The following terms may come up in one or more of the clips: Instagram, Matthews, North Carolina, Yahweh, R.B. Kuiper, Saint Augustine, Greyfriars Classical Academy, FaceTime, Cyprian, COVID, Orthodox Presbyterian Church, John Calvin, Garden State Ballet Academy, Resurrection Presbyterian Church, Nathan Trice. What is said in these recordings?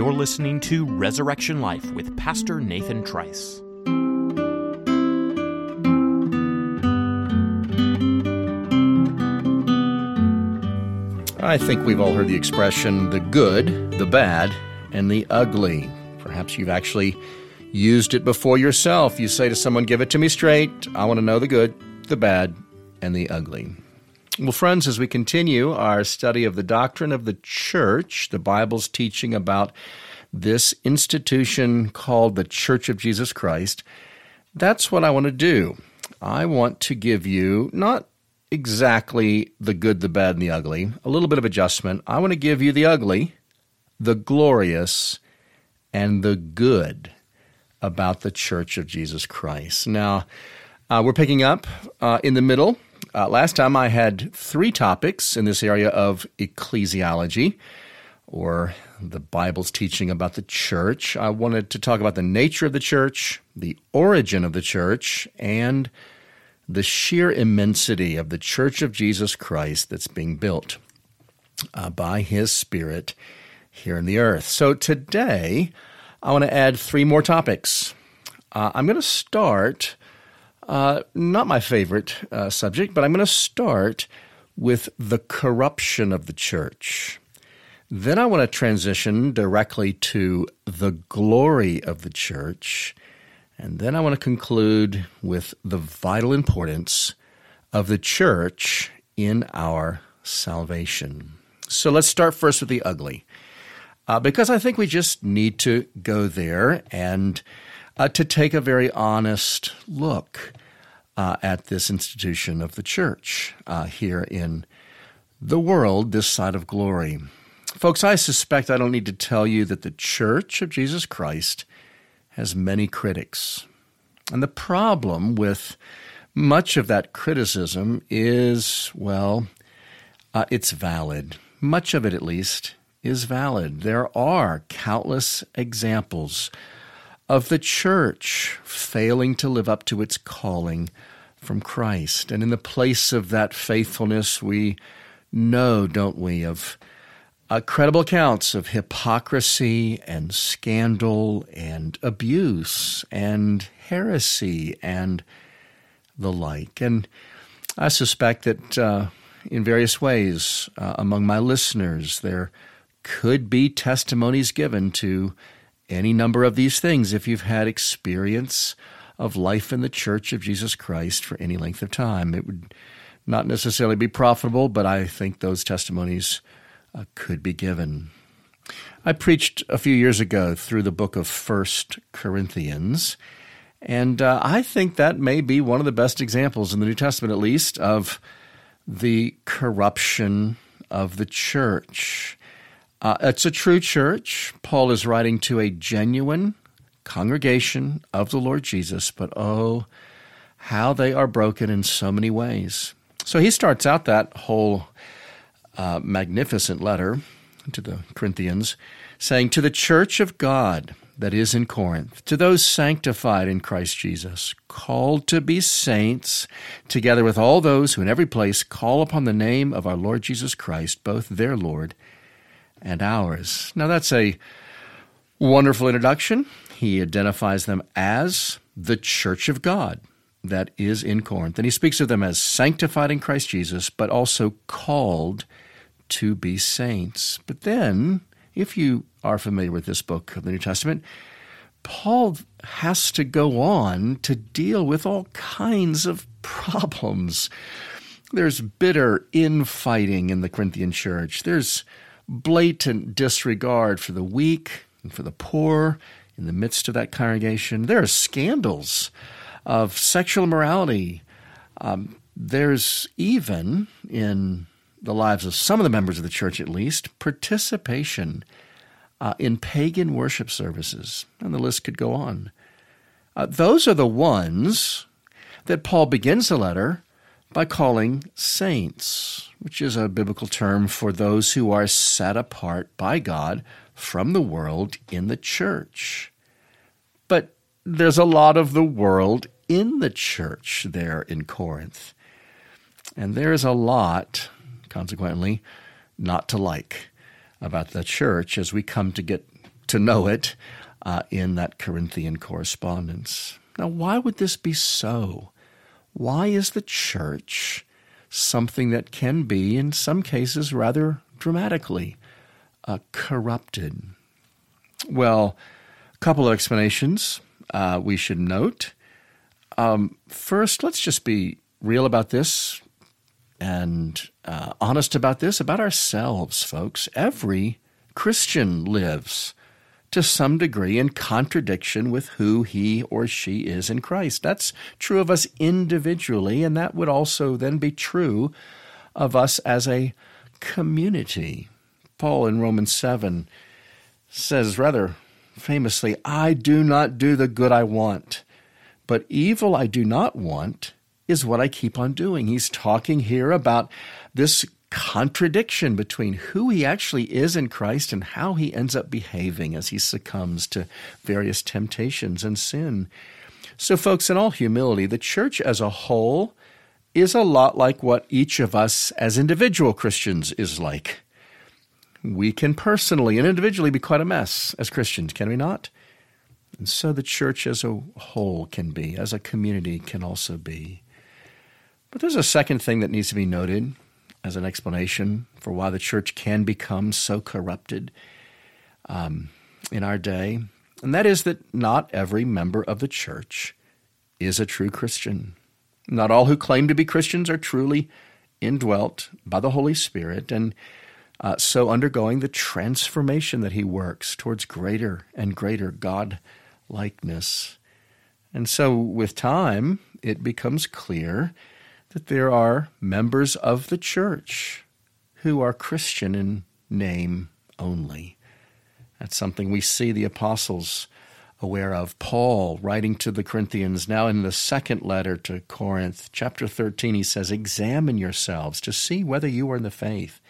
You're listening to Resurrection Life with Pastor Nathan Trice. I think we've all heard the expression, the good, the bad, and the ugly. Perhaps you've actually used it before yourself. You say to someone, give it to me straight. I want to know the good, the bad, and the ugly. Well, friends, as we continue our study of the doctrine of the church, the Bible's teaching about this institution called the Church of Jesus Christ, that's what I want to do. I want to give you not exactly the good, the bad, and the ugly, a little bit of adjustment. I want to give you the ugly, the glorious, and the good about the Church of Jesus Christ. Now, we're picking up in the middle. Last time I had three topics in this area of ecclesiology, or the Bible's teaching about the church. I wanted to talk about the nature of the church, the origin of the church, and the sheer immensity of the Church of Jesus Christ that's being built by His Spirit here in the earth. So today, I want to add three more topics. I'm going to start... not my favorite subject, but I'm going to start with the corruption of the church. Then I want to transition directly to the glory of the church. And then I want to conclude with the vital importance of the church in our salvation. So let's start first with the ugly, because I think we just need to go there and to take a very honest look at this institution of the church here in the world, this side of glory. Folks, I suspect I don't need to tell you that the Church of Jesus Christ has many critics. And the problem with much of that criticism is, well, it's valid. Much of it, at least, is valid. There are countless examples of the church failing to live up to its calling from Christ. And in the place of that faithfulness, we know, don't we, of credible accounts of hypocrisy and scandal and abuse and heresy and the like. And I suspect that in various ways among my listeners, there could be testimonies given to any number of these things if you've had experience of life in the Church of Jesus Christ for any length of time. It would not necessarily be profitable, but I think those testimonies could be given. I preached a few years ago through the book of 1 Corinthians, and I think that may be one of the best examples in the New Testament, at least, of the corruption of the church. It's a true church. Paul is writing to a genuine congregation of the Lord Jesus, but oh, how they are broken in so many ways. So he starts out that whole magnificent letter to the Corinthians, saying, "To the church of God that is in Corinth, to those sanctified in Christ Jesus, called to be saints, together with all those who in every place call upon the name of our Lord Jesus Christ, both their Lord and ours." Now, that's a wonderful introduction. He identifies them as the Church of God that is in Corinth. And he speaks of them as sanctified in Christ Jesus, but also called to be saints. But then, if you are familiar with this book of the New Testament, Paul has to go on to deal with all kinds of problems. There's bitter infighting in the Corinthian church. There's blatant disregard for the weak and for the poor in the midst of that congregation. There are scandals of sexual immorality. There's even, in the lives of some of the members of the church at least, participation in pagan worship services. And the list could go on. Those are the ones that Paul begins the letter by calling saints, which is a biblical term for those who are set apart by God from the world in the church. But there's a lot of the world in the church there in Corinth. And there is a lot, consequently, not to like about the church as we come to get to know it in that Corinthian correspondence. Now, why would this be so? Why is the church something that can be, in some cases rather dramatically, corrupted? Well, a couple of explanations we should note. First, let's just be real about this and honest about this, about ourselves, folks. Every Christian lives to some degree in contradiction with who he or she is in Christ. That's true of us individually, and that would also then be true of us as a community. Paul in Romans 7 says rather famously, "I do not do the good I want, but evil I do not want is what I keep on doing." He's talking here about this contradiction between who he actually is in Christ and how he ends up behaving as he succumbs to various temptations and sin. So, folks, in all humility, the church as a whole is a lot like what each of us as individual Christians is like. We can personally and individually be quite a mess as Christians, can we not? And so the church as a whole can be, as a community can also be. But there's a second thing that needs to be noted as an explanation for why the church can become so corrupted in our day, and that is that not every member of the church is a true Christian. Not all who claim to be Christians are truly indwelt by the Holy Spirit, and so undergoing the transformation that he works towards greater and greater God-likeness. And so with time, it becomes clear that there are members of the church who are Christian in name only. That's something we see the apostles aware of. Paul, writing to the Corinthians, now in the second letter to Corinth, chapter 13, he says, "Examine yourselves to see whether you are in the faith.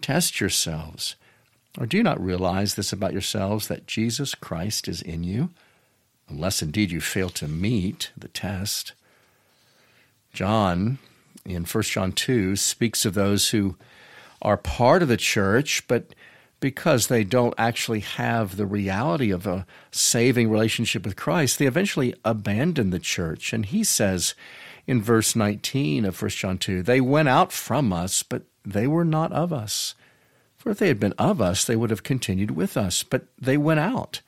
Test yourselves, or do you not realize this about yourselves, that Jesus Christ is in you, unless indeed you fail to meet the test?" John, in 1 John 2, speaks of those who are part of the church, but because they don't actually have the reality of a saving relationship with Christ, they eventually abandon the church. And he says in verse 19 of 1 John 2, "They went out from us, but they were not of us. For if they had been of us, they would have continued with us. But they went out,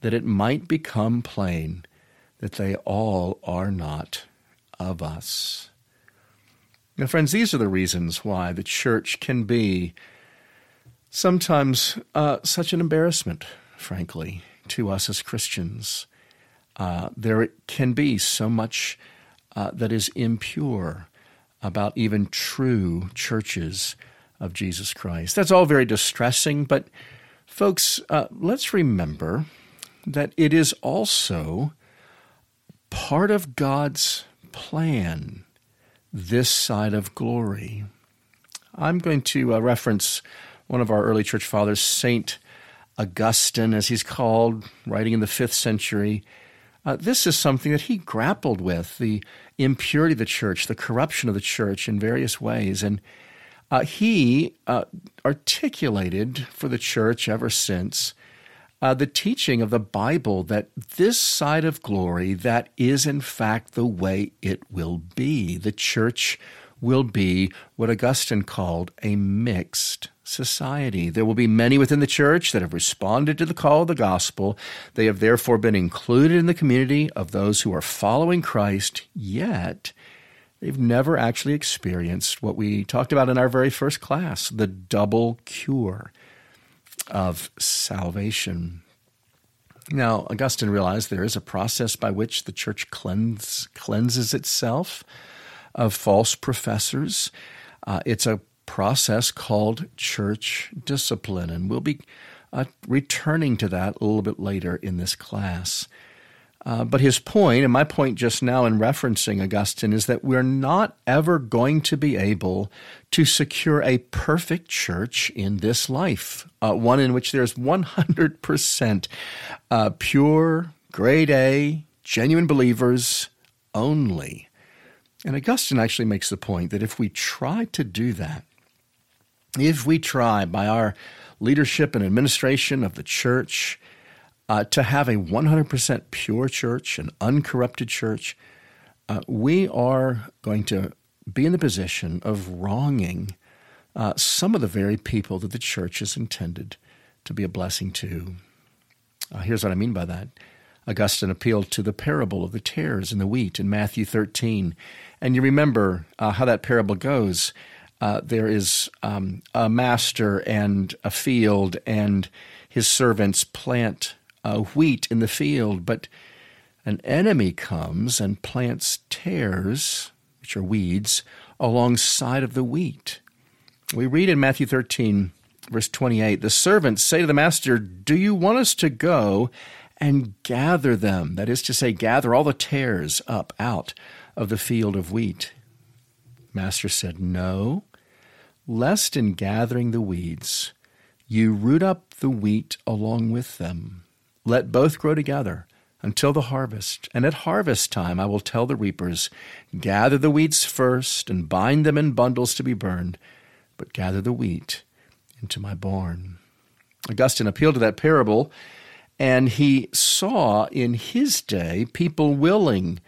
that it might become plain that they all are not of us." Now, friends, these are the reasons why the church can be sometimes such an embarrassment, frankly, to us as Christians. There can be so much that is impure about even true churches of Jesus Christ. That's all very distressing, but folks, let's remember that it is also part of God's plan this side of glory. I'm going to reference one of our early church fathers, Saint Augustine, as he's called, writing in the 5th century. This is something that he grappled with, the impurity of the church, the corruption of the church in various ways. And he articulated for the church ever since the teaching of the Bible that this side of glory, that is in fact the way it will be. The church will be what Augustine called a mixed society. There will be many within the church that have responded to the call of the gospel. They have therefore been included in the community of those who are following Christ, yet they've never actually experienced what we talked about in our very first class, the double cure of salvation. Now, Augustine realized there is a process by which the church cleanses itself of false professors. It's a process called church discipline, and we'll be returning to that a little bit later in this class. But his point, and my point just now in referencing Augustine, is that we're not ever going to be able to secure a perfect church in this life, one in which there's 100% pure, grade A, genuine believers only. And Augustine actually makes the point that if we try to do that, if we try by our leadership and administration of the church to have a 100% pure church, an uncorrupted church, we are going to be in the position of wronging some of the very people that the church is intended to be a blessing to. Here's what I mean by that. Augustine appealed to the parable of the tares and the wheat in Matthew 13. And you remember how that parable goes. There is a master and a field, and his servants plant wheat in the field. But an enemy comes and plants tares, which are weeds, alongside of the wheat. We read in Matthew 13, verse 28, "The servants say to the master, 'Do you want us to go and gather them?'" That is to say, gather all the tares up out of the field of wheat. Master said, "No, lest in gathering the weeds, you root up the wheat along with them. Let both grow together until the harvest. And at harvest time, I will tell the reapers, 'Gather the weeds first and bind them in bundles to be burned, but gather the wheat into my barn.'" Augustine appealed to that parable, and he saw in his day people willing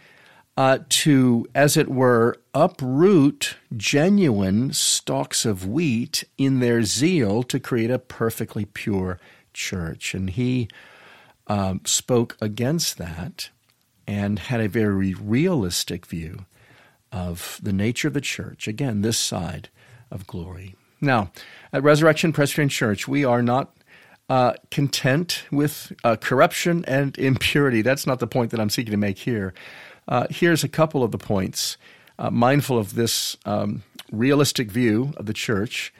to, as it were, uproot genuine stalks of wheat in their zeal to create a perfectly pure church. And he spoke against that and had a very realistic view of the nature of the church, again, this side of glory. Now, at Resurrection Presbyterian Church, we are not content with corruption and impurity. That's not the point that I'm seeking to make here. Here's a couple of the points, mindful of this realistic view of the church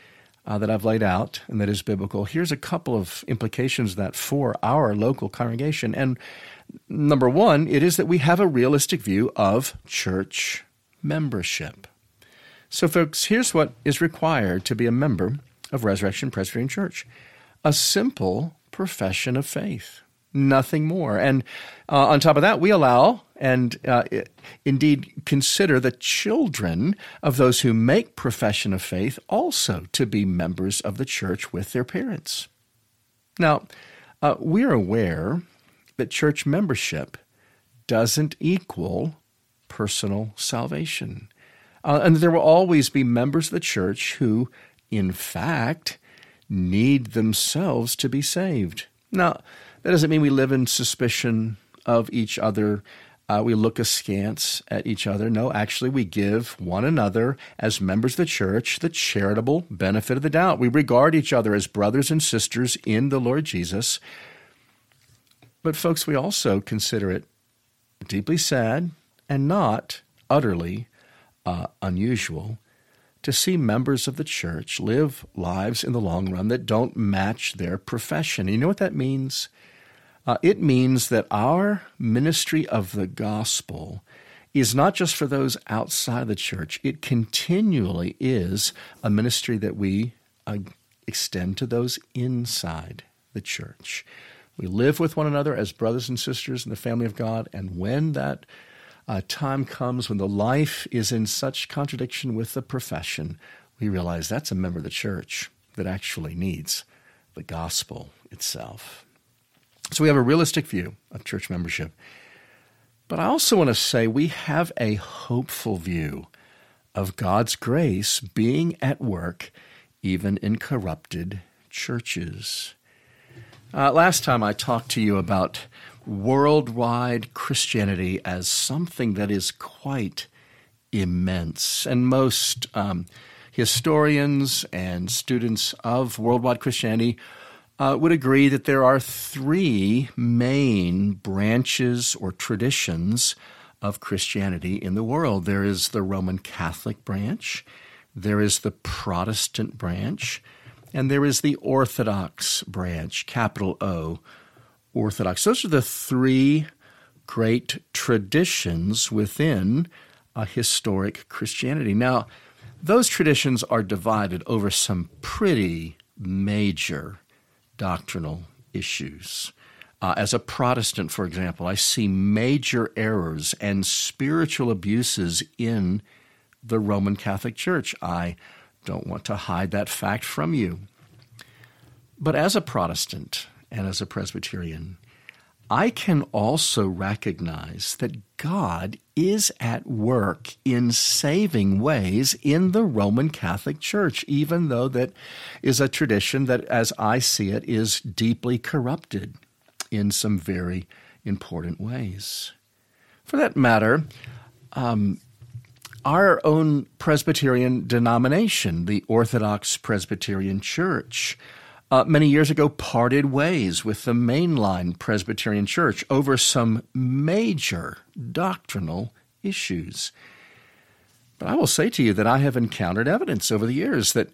that I've laid out and that is biblical. Here's a couple of implications of that for our local congregation. And number one, it is that we have a realistic view of church membership. So folks, here's what is required to be a member of Resurrection Presbyterian Church: a simple profession of faith, nothing more. And on top of that, we allow and indeed consider the children of those who make profession of faith also to be members of the church with their parents. Now, we're aware that church membership doesn't equal personal salvation. And there will always be members of the church who, in fact, need themselves to be saved. Now, that doesn't mean we live in suspicion of each other. We look askance at each other. No, actually, we give one another as members of the church the charitable benefit of the doubt. We regard each other as brothers and sisters in the Lord Jesus. But folks, we also consider it deeply sad and not utterly unusual to see members of the church live lives in the long run that don't match their profession. You know what that means? It means that our ministry of the gospel is not just for those outside the church. It continually is a ministry that we extend to those inside the church. We live with one another as brothers and sisters in the family of God, and when that time comes when the life is in such contradiction with the profession, we realize that's a member of the church that actually needs the gospel itself. So we have a realistic view of church membership. But I also want to say we have a hopeful view of God's grace being at work even in corrupted churches. Last time I talked to you about worldwide Christianity as something that is quite immense. And most historians and students of worldwide Christianity would agree that there are three main branches or traditions of Christianity in the world. There is the Roman Catholic branch, there is the Protestant branch, and there is the Orthodox branch, capital O, Orthodox. Those are the three great traditions within a historic Christianity. Now, those traditions are divided over some pretty major doctrinal issues. As a Protestant, for example, I see major errors and spiritual abuses in the Roman Catholic Church. I don't want to hide that fact from you. But as a Protestant, and as a Presbyterian, I can also recognize that God is at work in saving ways in the Roman Catholic Church, even though that is a tradition that, as I see it, is deeply corrupted in some very important ways. For that matter, our own Presbyterian denomination, the Orthodox Presbyterian Church, many years ago parted ways with the mainline Presbyterian Church over some major doctrinal issues. But I will say to you that I have encountered evidence over the years that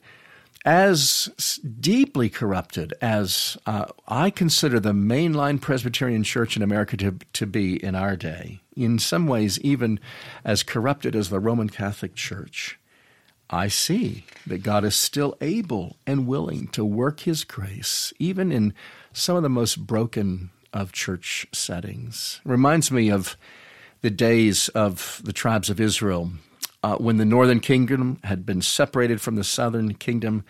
as deeply corrupted as I consider the mainline Presbyterian Church in America to be in our day, in some ways even as corrupted as the Roman Catholic Church, I see that God is still able and willing to work His grace, even in some of the most broken of church settings. Reminds me of the days of the tribes of Israel, when the northern kingdom had been separated from the southern kingdom,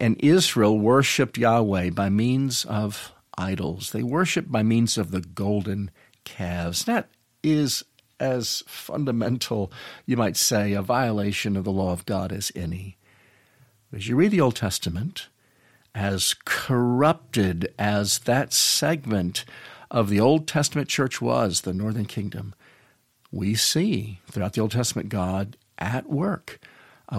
and Israel worshiped Yahweh by means of idols. They worshiped by means of the golden calves. That is as fundamental, you might say, a violation of the law of God as any. As you read the Old Testament, as corrupted as that segment of the Old Testament church was, the northern kingdom, we see throughout the Old Testament God at work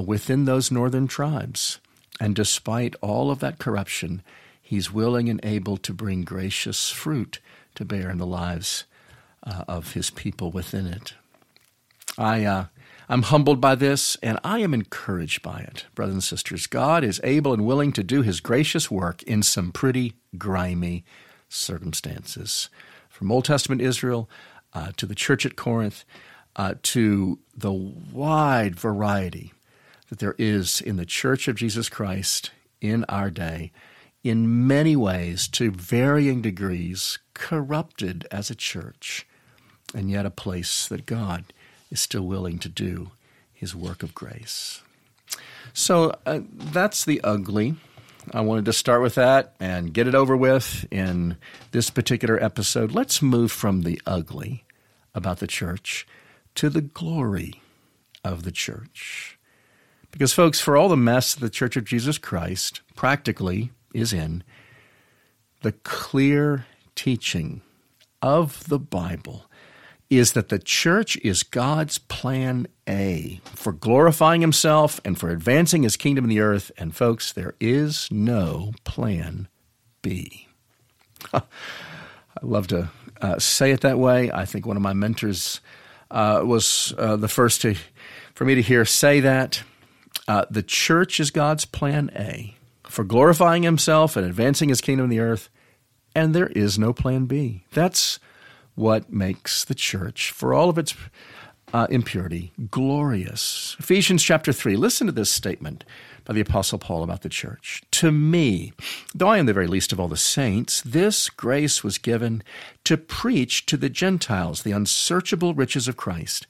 within those northern tribes. And despite all of that corruption, He's willing and able to bring gracious fruit to bear in the lives of His people within it. I'm humbled by this, and I am encouraged by it, brothers and sisters. God is able and willing to do His gracious work in some pretty grimy circumstances. From Old Testament Israel to the church at Corinth to the wide variety that there is in the Church of Jesus Christ in our day, in many ways, to varying degrees, corrupted as a church, and yet a place that God is still willing to do His work of grace. So that's the ugly. I wanted to start with that and get it over with in this particular episode. Let's move from the ugly about the church to the glory of the church. Because, folks, for all the mess that the Church of Jesus Christ practically is in, the clear teaching of the Bible is that the church is God's plan A for glorifying Himself and for advancing His kingdom in the earth. And folks, there is no plan B. I love to say it that way. I think one of my mentors was the first for me to hear say that. The church is God's plan A for glorifying Himself and advancing His kingdom in the earth. And there is no plan B. That's what makes the church, for all of its impurity, glorious. Ephesians chapter 3, listen to this statement by the Apostle Paul about the church. To me, though I am the very least of all the saints, this grace was given to preach to the Gentiles the unsearchable riches of Christ,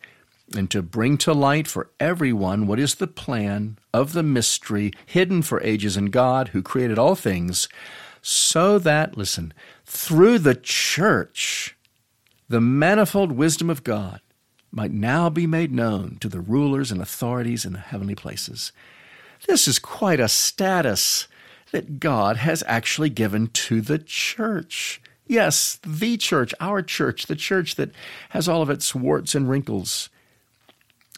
and to bring to light for everyone what is the plan of the mystery hidden for ages in God, who created all things, so that, listen, through the church, the manifold wisdom of God might now be made known to the rulers and authorities in the heavenly places. This is quite a status that God has actually given to the church. Yes, the church, our church, the church that has all of its warts and wrinkles.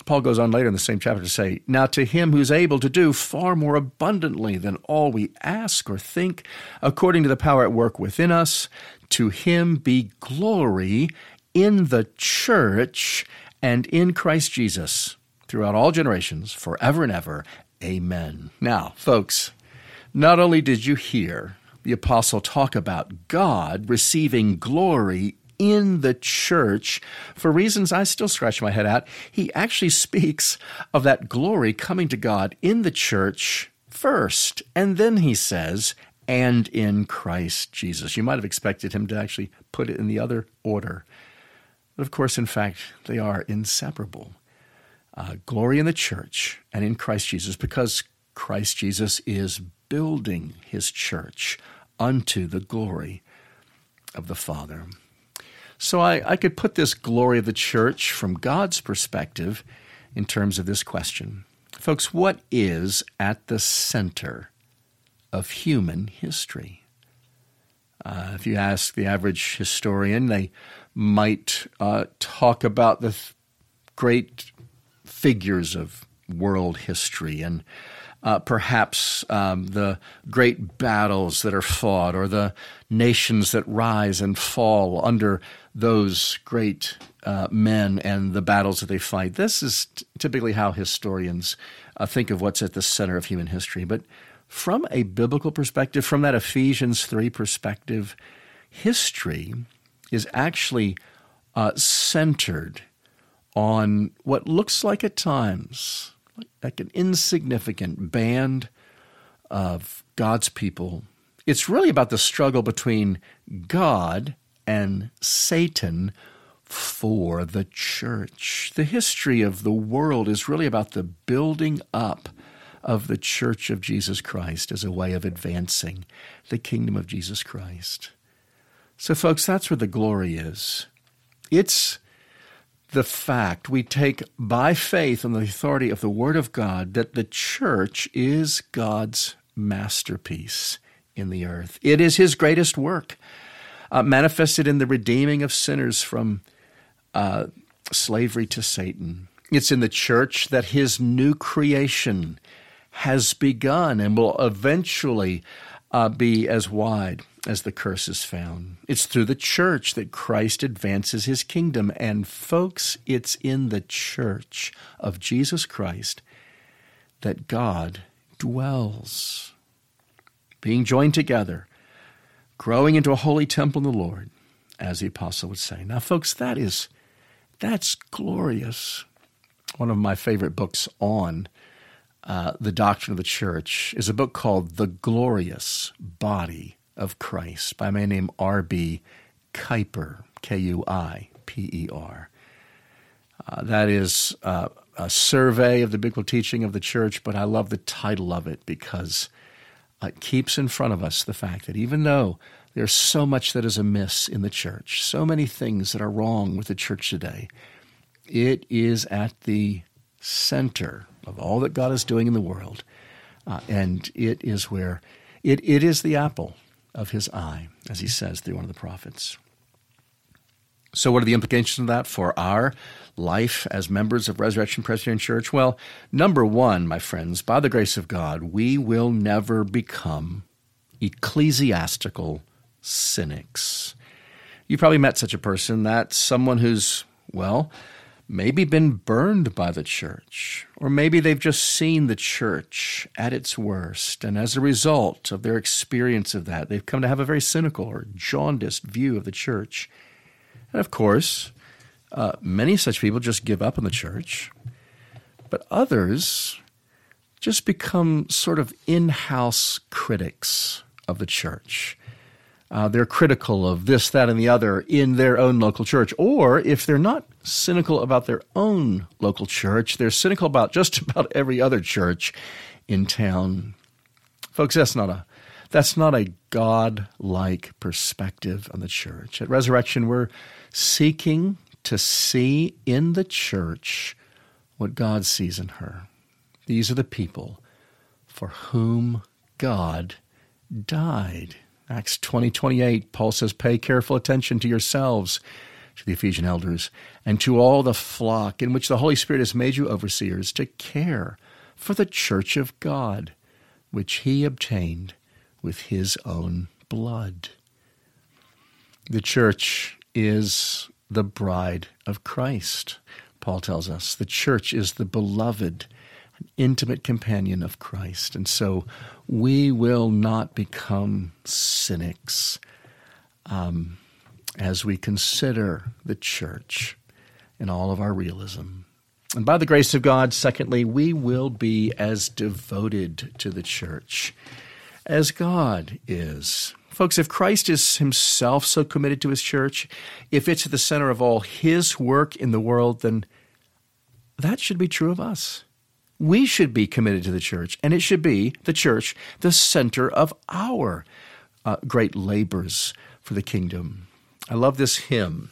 Paul goes on later in the same chapter to say, now to Him who's able to do far more abundantly than all we ask or think, according to the power at work within us, to Him be glory in the church and in Christ Jesus throughout all generations, forever and ever. Amen. Now, folks, not only did you hear the apostle talk about God receiving glory in the church, for reasons I still scratch my head at, he actually speaks of that glory coming to God in the church first, and then he says, and in Christ Jesus. You might have expected him to actually put it in the other order. But of course, in fact, they are inseparable. Glory in the church and in Christ Jesus, because Christ Jesus is building his church unto the glory of the Father. So I could put this glory of the church from God's perspective in terms of this question. Folks, what is at the center of human history? If you ask the average historian, they might talk about the great figures of world history and perhaps the great battles that are fought or the nations that rise and fall under those great men and the battles that they fight. This is typically how historians think of what's at the center of human history. But from a biblical perspective, from that Ephesians 3 perspective, history is actually centered on what looks like at times like an insignificant band of God's people. It's really about the struggle between God and Satan for the church. The history of the world is really about the building up of the church of Jesus Christ as a way of advancing the kingdom of Jesus Christ. So, folks, that's where the glory is. It's the fact we take by faith on the authority of the Word of God that the church is God's masterpiece in the earth. It is His greatest work, manifested in the redeeming of sinners from slavery to Satan. It's in the church that His new creation has begun and will eventually be as wide as the curse is found. It's through the church that Christ advances His kingdom. And folks, it's in the church of Jesus Christ that God dwells. Being joined together, growing into a holy temple in the Lord, as the apostle would say. Now, folks, that's glorious. One of my favorite books on the doctrine of the church is a book called The Glorious Body of Christ by a man named R.B. Kuiper, Kuiper. That is a survey of the biblical teaching of the church, but I love the title of it because it keeps in front of us the fact that even though there's so much that is amiss in the church, so many things that are wrong with the church today, it is at the center of all that God is doing in the world, and it is where it is the apple of His eye, as He says through one of the prophets. So what are the implications of that for our life as members of Resurrection Presbyterian Church? Well, number one, my friends, by the grace of God, we will never become ecclesiastical cynics. You probably met such a person. That's someone who's, well, maybe been burned by the church, or maybe they've just seen the church at its worst, and as a result of their experience of that, they've come to have a very cynical or jaundiced view of the church. And of course, many such people just give up on the church, but others just become sort of in-house critics of the church. They're critical of this, that, and the other in their own local church. Or if they're not cynical about their own local church, they're cynical about just about every other church in town. Folks, that's not a God-like perspective on the church. At Resurrection, we're seeking to see in the church what God sees in her. These are the people for whom God died. Acts 20:28, Paul says, "Pay careful attention to yourselves," to the Ephesian elders, "and to all the flock in which the Holy Spirit has made you overseers to care for the church of God, which He obtained with His own blood." The church is the bride of Christ, Paul tells us. The church is the beloved, an intimate companion of Christ. And so we will not become cynics as we consider the church in all of our realism. And by the grace of God, secondly, we will be as devoted to the church as God is. Folks, if Christ is Himself so committed to His church, if it's at the center of all His work in the world, then that should be true of us. We should be committed to the church, and it should be, the church, the center of our great labors for the kingdom. I love this hymn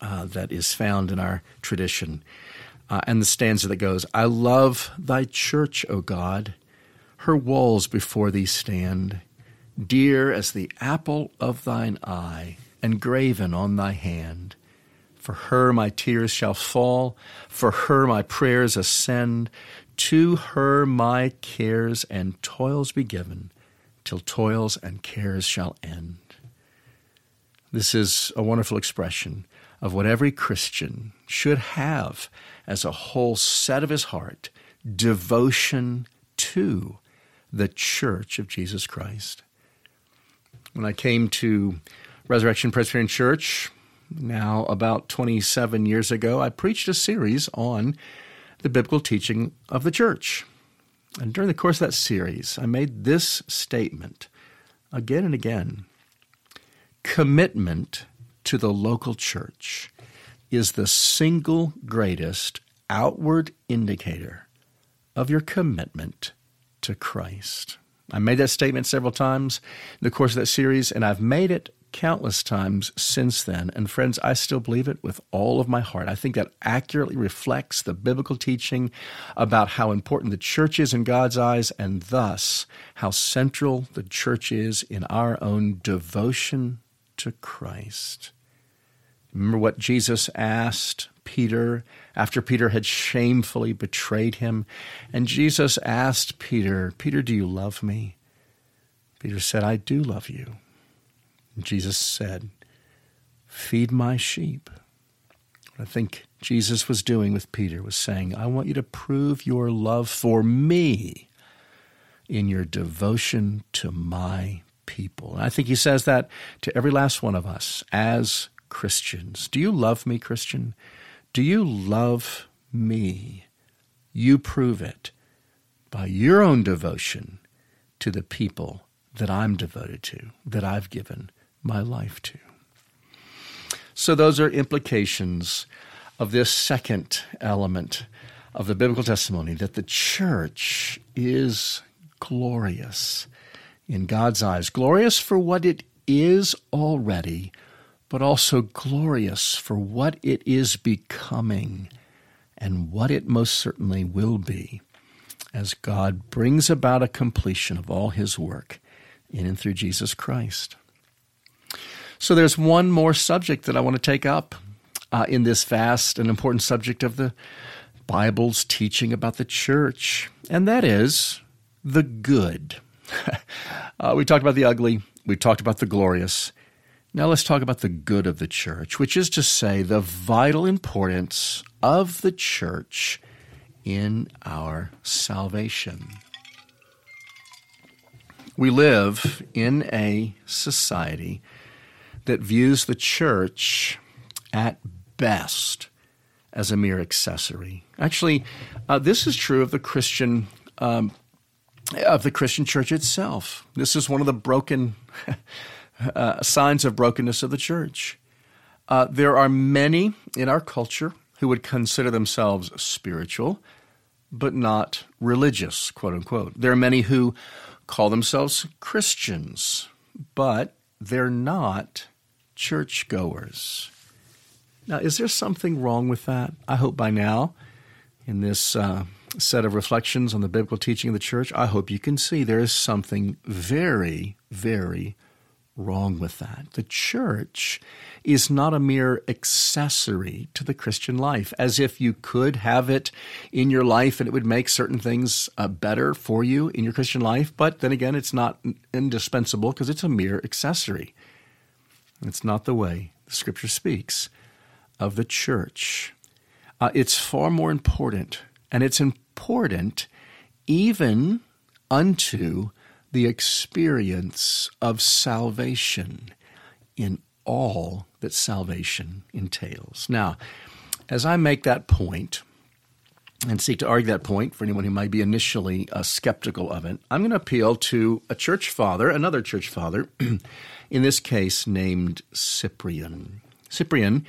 that is found in our tradition. And the stanza that goes, I love thy church, O God, her walls before thee stand, dear as the apple of thine eye, engraven on thy hand. For her my tears shall fall, for her my prayers ascend, to her my cares and toils be given, till toils and cares shall end. This is a wonderful expression of what every Christian should have as a whole set of his heart, devotion to the Church of Jesus Christ. When I came to Resurrection Presbyterian Church, now about 27 years ago, I preached a series on the biblical teaching of the Church. And during the course of that series, I made this statement again and again. Commitment to the local church is the single greatest outward indicator of your commitment to Christ. I made that statement several times in the course of that series, and I've made it countless times since then. And friends, I still believe it with all of my heart. I think that accurately reflects the biblical teaching about how important the church is in God's eyes, and thus how central the church is in our own devotion to Christ. Remember what Jesus asked Peter after Peter had shamefully betrayed him? And Jesus asked Peter, Peter, do you love me? Peter said, I do love you. Jesus said, feed my sheep. What I think Jesus was doing with Peter was saying, I want you to prove your love for me in your devotion to my people. And I think he says that to every last one of us as Christians. Do you love me, Christian? Do you love me? You prove it by your own devotion to the people that I'm devoted to, that I've given my life to. So those are implications of this second element of the biblical testimony, that the church is glorious in God's eyes, glorious for what it is already, but also glorious for what it is becoming and what it most certainly will be as God brings about a completion of all his work in and through Jesus Christ. So there's one more subject that I want to take up in this vast and important subject of the Bible's teaching about the church, and that is the good. We talked about the ugly. We talked about the glorious. Now let's talk about the good of the church, which is to say the vital importance of the church in our salvation. We live in a society that views the church at best as a mere accessory. Actually, this is true of the Christian church itself. This is one of the broken signs of brokenness of the church. There are many in our culture who would consider themselves spiritual, but not religious, quote unquote. There are many who call themselves Christians, but they're not churchgoers. Now, is there something wrong with that? I hope by now, in this set of reflections on the biblical teaching of the church, I hope you can see there is something very, very wrong with that. The church is not a mere accessory to the Christian life, as if you could have it in your life and it would make certain things better for you in your Christian life. But then again, it's not indispensable because it's a mere accessory. It's not the way the Scripture speaks of the church. It's far more important, and it's important even unto the experience of salvation in all that salvation entails. Now, as I make that point and seek to argue that point for anyone who might be initially skeptical of it, I'm going to appeal to a church father, another church father, in this case named Cyprian. Cyprian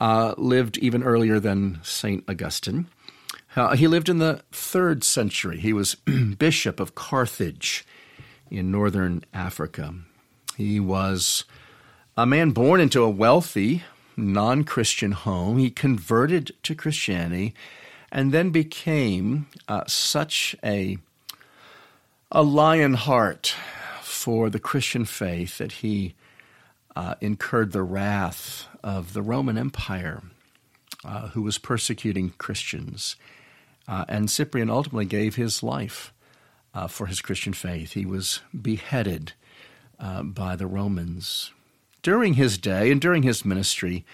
lived even earlier than Saint Augustine. He lived in the 3rd century. He was bishop of Carthage in northern Africa. He was a man born into a wealthy non-Christian home. He converted to Christianity and then became such a lion heart for the Christian faith that he incurred the wrath of the Roman Empire, who was persecuting Christians. And Cyprian ultimately gave his life for his Christian faith. He was beheaded by the Romans. During his day and during his ministry,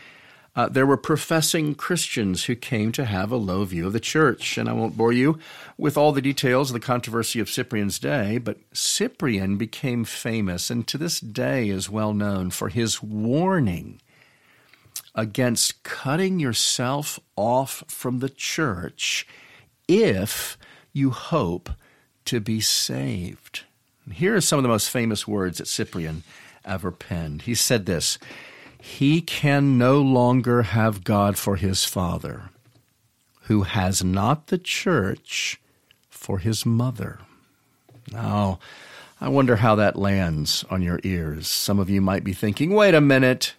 there were professing Christians who came to have a low view of the church. And I won't bore you with all the details of the controversy of Cyprian's day, but Cyprian became famous and to this day is well known for his warning against cutting yourself off from the church if you hope to be saved. And here are some of the most famous words that Cyprian ever penned. He said this: "He can no longer have God for his father, who has not the church for his mother." Now, I wonder how that lands on your ears. Some of you might be thinking, wait a minute,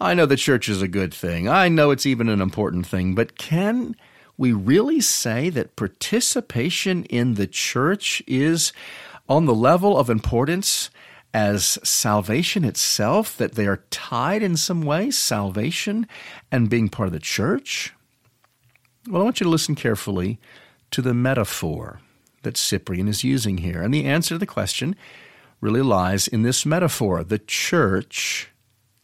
I know the church is a good thing. I know it's even an important thing, but can we really say that participation in the church is on the level of importance as salvation itself, that they are tied in some way, salvation and being part of the church? Well, I want you to listen carefully to the metaphor that Cyprian is using here. And the answer to the question really lies in this metaphor, the church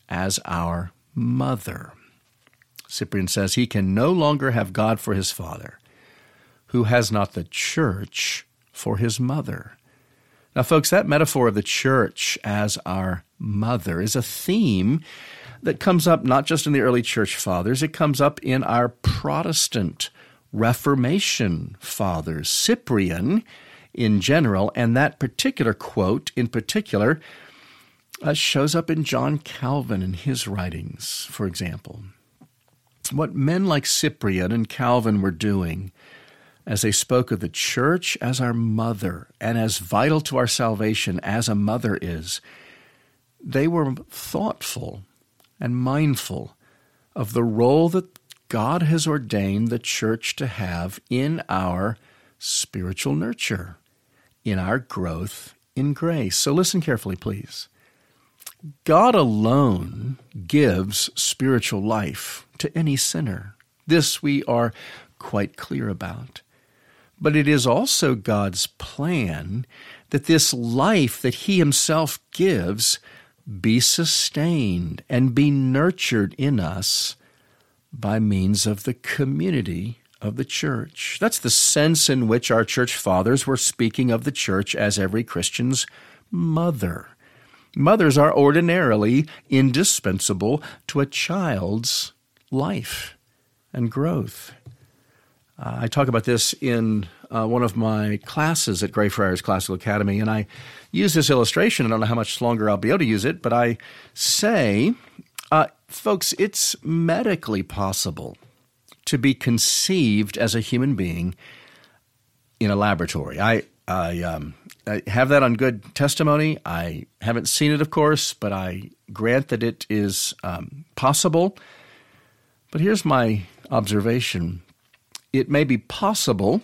as our mother. Cyprian says he can no longer have God for his father, who has not the church for his mother. Now, folks, that metaphor of the church as our mother is a theme that comes up not just in the early church fathers, it comes up in our Protestant Reformation fathers, Cyprian in general, and that particular quote in particular shows up in John Calvin in his writings, for example. What men like Cyprian and Calvin were doing as they spoke of the church as our mother and as vital to our salvation as a mother is, they were thoughtful and mindful of the role that God has ordained the church to have in our spiritual nurture, in our growth in grace. So listen carefully, please. God alone gives spiritual life to any sinner. This we are quite clear about. But it is also God's plan that this life that he himself gives be sustained and be nurtured in us by means of the community of the church. That's the sense in which our church fathers were speaking of the church as every Christian's mother. Mothers are ordinarily indispensable to a child's life and growth. I talk about this in one of my classes at Greyfriars Classical Academy, and I use this illustration. I don't know how much longer I'll be able to use it, but I say, folks, it's medically possible to be conceived as a human being in a laboratory. I have that on good testimony. I haven't seen it, of course, but I grant that it is possible. But here's my observation. It may be possible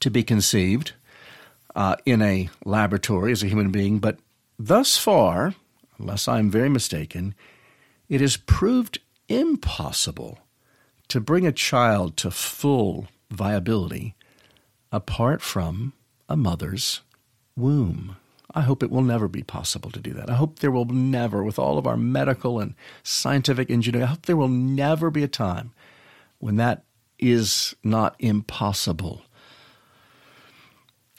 to be conceived in a laboratory as a human being, but thus far, unless I'm very mistaken, it has proved impossible to bring a child to full viability apart from a mother's womb. I hope it will never be possible to do that. I hope there will never, with all of our medical and scientific engineering, I hope there will never be a time when that is not impossible.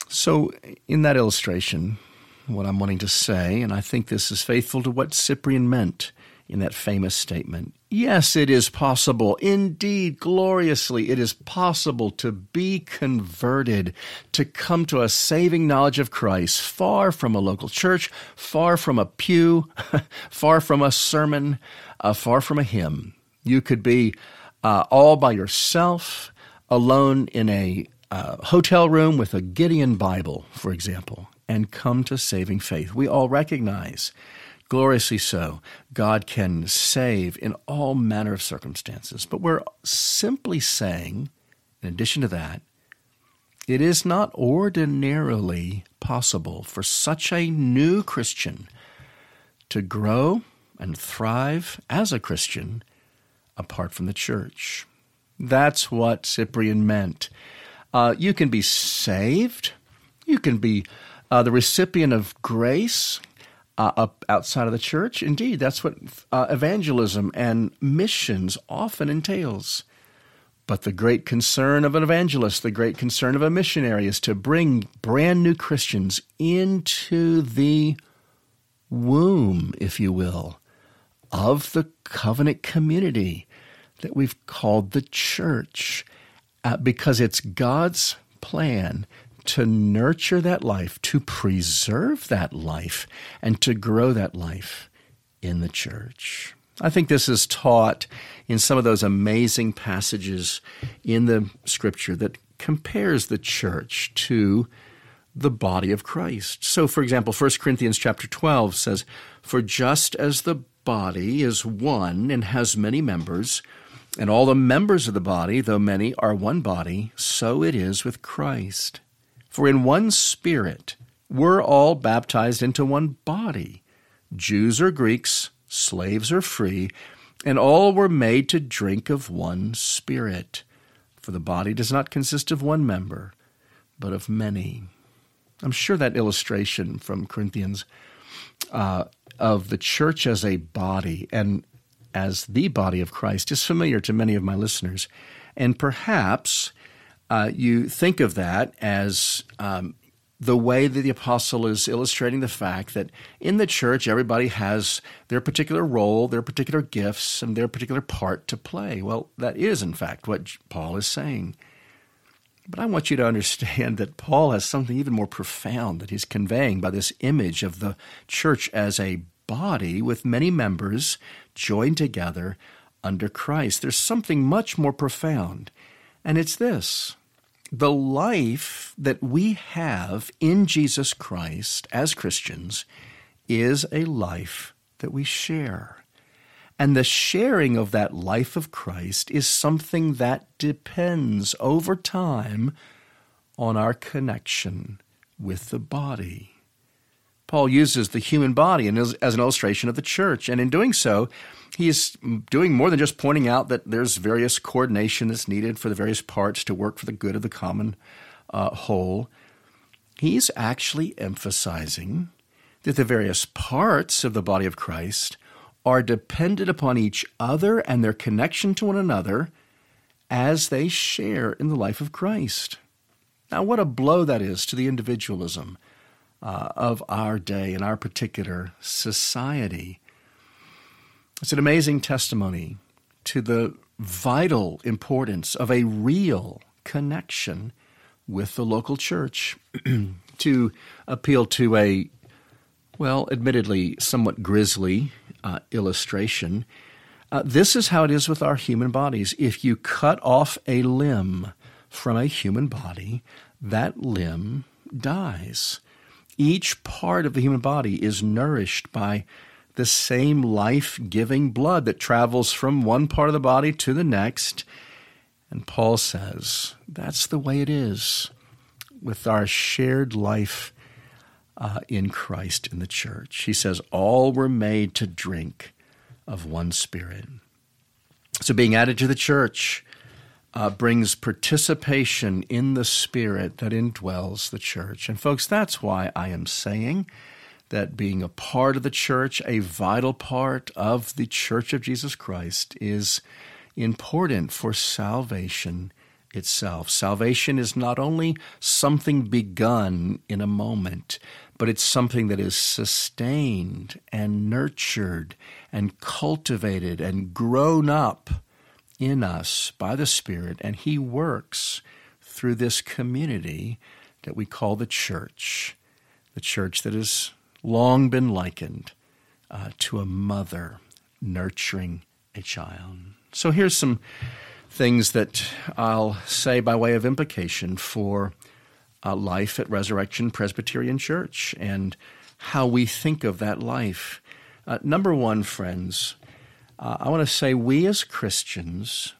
So in that illustration, what I'm wanting to say, and I think this is faithful to what Cyprian meant in that famous statement, yes, it is possible. Indeed, gloriously, it is possible to be converted, to come to a saving knowledge of Christ, far from a local church, far from a pew, far from a sermon, far from a hymn. You could be all by yourself, alone in a hotel room with a Gideon Bible, for example, and come to saving faith. We all recognize Gloriously so, God can save in all manner of circumstances. But we're simply saying, in addition to that, it is not ordinarily possible for such a new Christian to grow and thrive as a Christian apart from the church. That's what Cyprian meant. You can be saved. You can be the recipient of grace outside of the church. Indeed, that's what evangelism and missions often entails. But the great concern of an evangelist, the great concern of a missionary is to bring brand new Christians into the womb, if you will, of the covenant community that we've called the church, because it's God's plan to nurture that life, to preserve that life, and to grow that life in the church. I think this is taught in some of those amazing passages in the Scripture that compares the church to the body of Christ. So, for example, 1 Corinthians chapter 12 says, "For just as the body is one and has many members, and all the members of the body, though many, are one body, so it is with Christ. For in one Spirit we're all baptized into one body, Jews or Greeks, slaves are free, and all were made to drink of one Spirit. For the body does not consist of one member, but of many." I'm sure that illustration from Corinthians of the church as a body and as the body of Christ is familiar to many of my listeners. And perhaps you think of that as the way that the apostle is illustrating the fact that in the church, everybody has their particular role, their particular gifts, and their particular part to play. Well, that is, in fact, what Paul is saying. But I want you to understand that Paul has something even more profound that he's conveying by this image of the church as a body with many members joined together under Christ. There's something much more profound, and it's this. The life that we have in Jesus Christ as Christians is a life that we share. And the sharing of that life of Christ is something that depends over time on our connection with the body. Paul uses the human body as an illustration of the church, and in doing so, he is doing more than just pointing out that there's various coordination that's needed for the various parts to work for the good of the common whole. He's actually emphasizing that the various parts of the body of Christ are dependent upon each other and their connection to one another as they share in the life of Christ. Now, what a blow that is to the individualism of our day and our particular society. It's an amazing testimony to the vital importance of a real connection with the local church to appeal to a, well, admittedly somewhat grisly illustration. This is how it is with our human bodies. If you cut off a limb from a human body, that limb dies. Each part of the human body is nourished by the same life-giving blood that travels from one part of the body to the next. And Paul says that's the way it is with our shared life in Christ in the church. He says all were made to drink of one Spirit. So being added to the church brings participation in the Spirit that indwells the church. And folks, that's why I am saying that being a part of the church, a vital part of the Church of Jesus Christ, is important for salvation itself. Salvation is not only something begun in a moment, but it's something that is sustained and nurtured and cultivated and grown up in us by the Spirit, and He works through this community that we call the church that has long been likened to a mother nurturing a child. So here's some things that I'll say by way of implication for life at Resurrection Presbyterian Church and how we think of that life. Number one, friends, I want to say we as Christians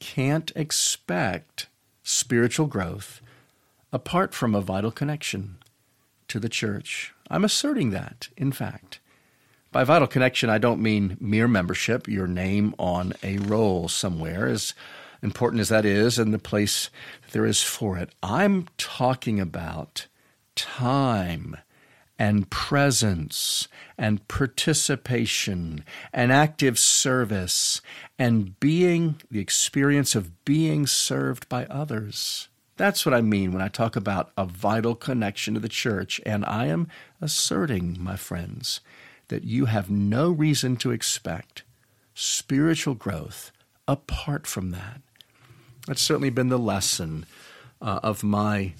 can't expect spiritual growth apart from a vital connection to the church. I'm asserting that, in fact. By vital connection, I don't mean mere membership, your name on a roll somewhere, as important as that is, and the place there is for it. I'm talking about time and presence and participation and active service and being, the experience of being served by others. That's what I mean when I talk about a vital connection to the church. And I am asserting, my friends, that you have no reason to expect spiritual growth apart from that. That's certainly been the lesson of my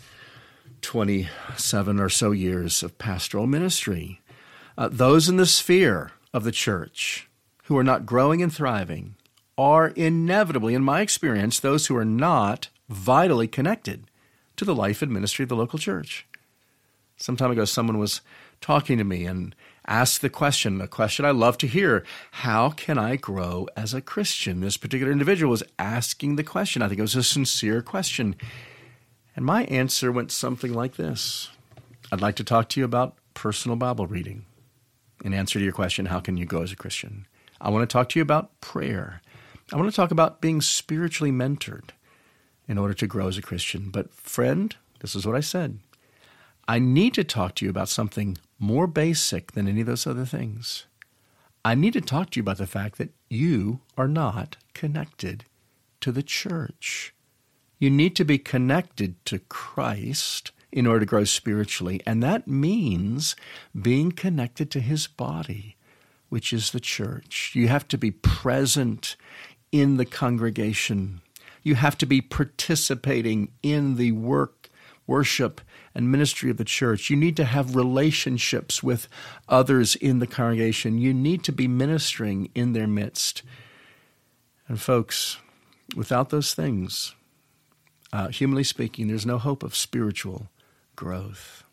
27 or so years of pastoral ministry. Those in the sphere of the church who are not growing and thriving are inevitably, in my experience, those who are not vitally connected to the life and ministry of the local church. Some time ago, someone was talking to me and asked the question, a question I love to hear, how can I grow as a Christian? This particular individual was asking the question. I think it was a sincere question. And my answer went something like this. I'd like to talk to you about personal Bible reading. In answer to your question, how can you grow as a Christian? I want to talk to you about prayer. I want to talk about being spiritually mentored in order to grow as a Christian. But friend, this is what I said. I need to talk to you about something more basic than any of those other things. I need to talk to you about the fact that you are not connected to the church. You need to be connected to Christ in order to grow spiritually, and that means being connected to his body, which is the church. You have to be present in the congregation. You have to be participating in the work, worship, and ministry of the church. You need to have relationships with others in the congregation. You need to be ministering in their midst. And folks, without those things, humanly speaking, there's no hope of spiritual growth.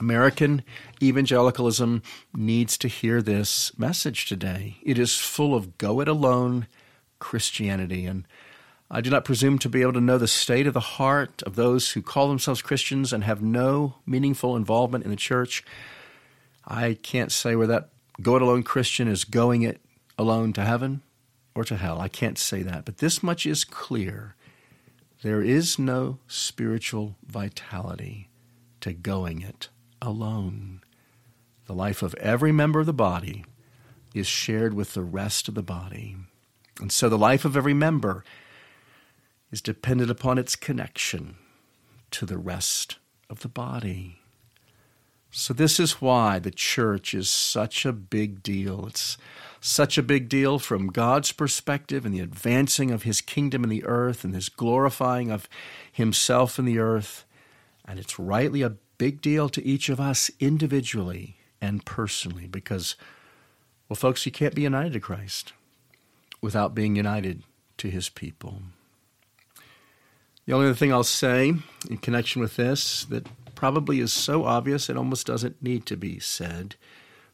American evangelicalism needs to hear this message today. It is full of go-it-alone Christianity, and I do not presume to be able to know the state of the heart of those who call themselves Christians and have no meaningful involvement in the church. I can't say where that go-it-alone Christian is going it alone to heaven or to hell. I can't say that. But this much is clear. There is no spiritual vitality to going it alone. The life of every member of the body is shared with the rest of the body. And so the life of every member is dependent upon its connection to the rest of the body. So this is why the church is such a big deal. It's such a big deal from God's perspective and the advancing of his kingdom in the earth and his glorifying of himself in the earth. And it's rightly a big deal to each of us individually and personally because, well, folks, you can't be united to Christ without being united to his people. The only other thing I'll say in connection with this that probably is so obvious it almost doesn't need to be said,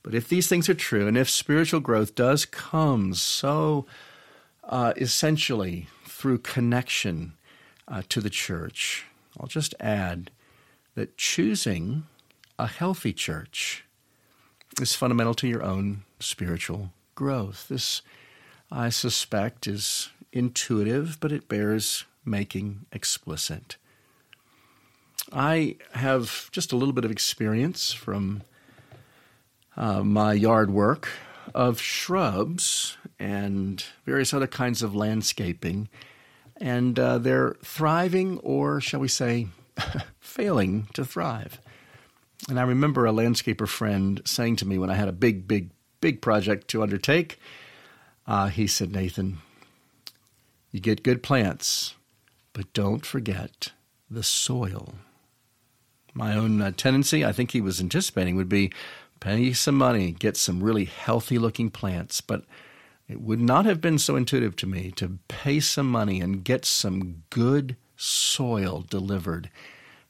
but if these things are true and if spiritual growth does come so essentially through connection to the church, I'll just add that choosing a healthy church is fundamental to your own spiritual growth. This, I suspect, is intuitive, but it bears making explicit. I have just a little bit of experience from my yard work of shrubs and various other kinds of landscaping and they're thriving or, shall we say, failing to thrive. And I remember a landscaper friend saying to me when I had a big project to undertake, he said, Nathan, you get good plants, but don't forget the soil. My own tendency, I think he was anticipating, would be pay some money, get some really healthy-looking plants. But it would not have been so intuitive to me to pay some money and get some good soil delivered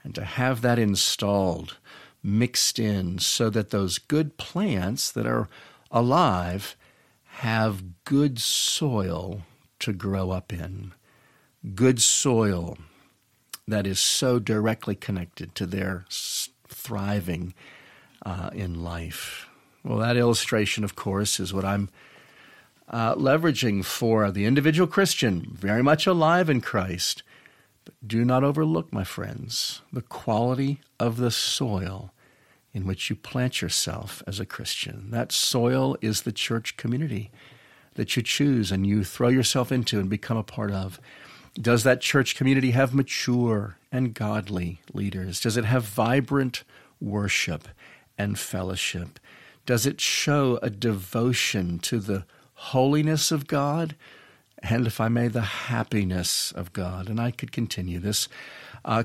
and to have that installed, mixed in, so that those good plants that are alive have good soil to grow up in, good soil that is so directly connected to their thriving in life. Well, that illustration, of course, is what I'm leveraging for the individual Christian, very much alive in Christ. But do not overlook, my friends, the quality of the soil in which you plant yourself as a Christian. That soil is the church community that you choose and you throw yourself into and become a part of. Does that church community have mature and godly leaders? Does it have vibrant worship and fellowship? Does it show a devotion to the holiness of God and, if I may, the happiness of God? And I could continue. This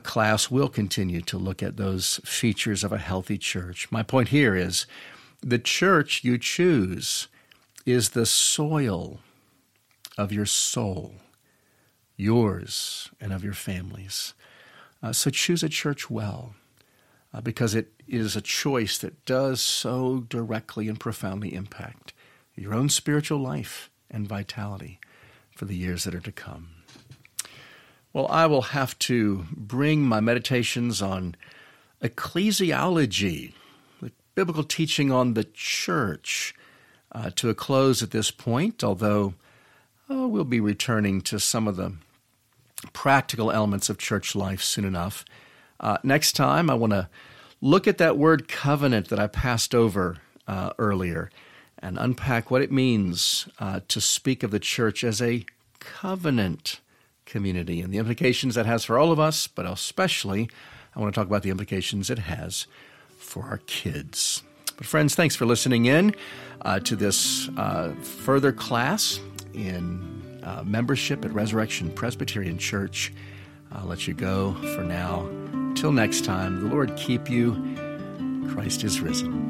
class will continue to look at those features of a healthy church. My point here is the church you choose is the soil of your soul, yours and of your families. So choose a church well, because it is a choice that does so directly and profoundly impact your own spiritual life and vitality for the years that are to come. Well, I will have to bring my meditations on ecclesiology, the biblical teaching on the church, to a close at this point, although we'll be returning to some of the practical elements of church life soon enough. Next time, I want to look at that word covenant that I passed over earlier and unpack what it means to speak of the church as a covenant community and the implications that has for all of us, but especially I want to talk about the implications it has for our kids. But friends, thanks for listening in to this further class in membership at Resurrection Presbyterian Church. I'll let you go for now. Till next time, the Lord keep you. Christ is risen.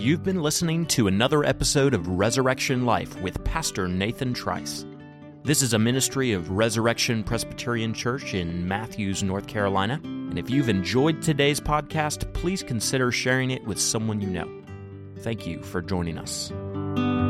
You've been listening to another episode of Resurrection Life with Pastor Nathan Trice. This is a ministry of Resurrection Presbyterian Church in Matthews, North Carolina. And if you've enjoyed today's podcast, please consider sharing it with someone you know. Thank you for joining us.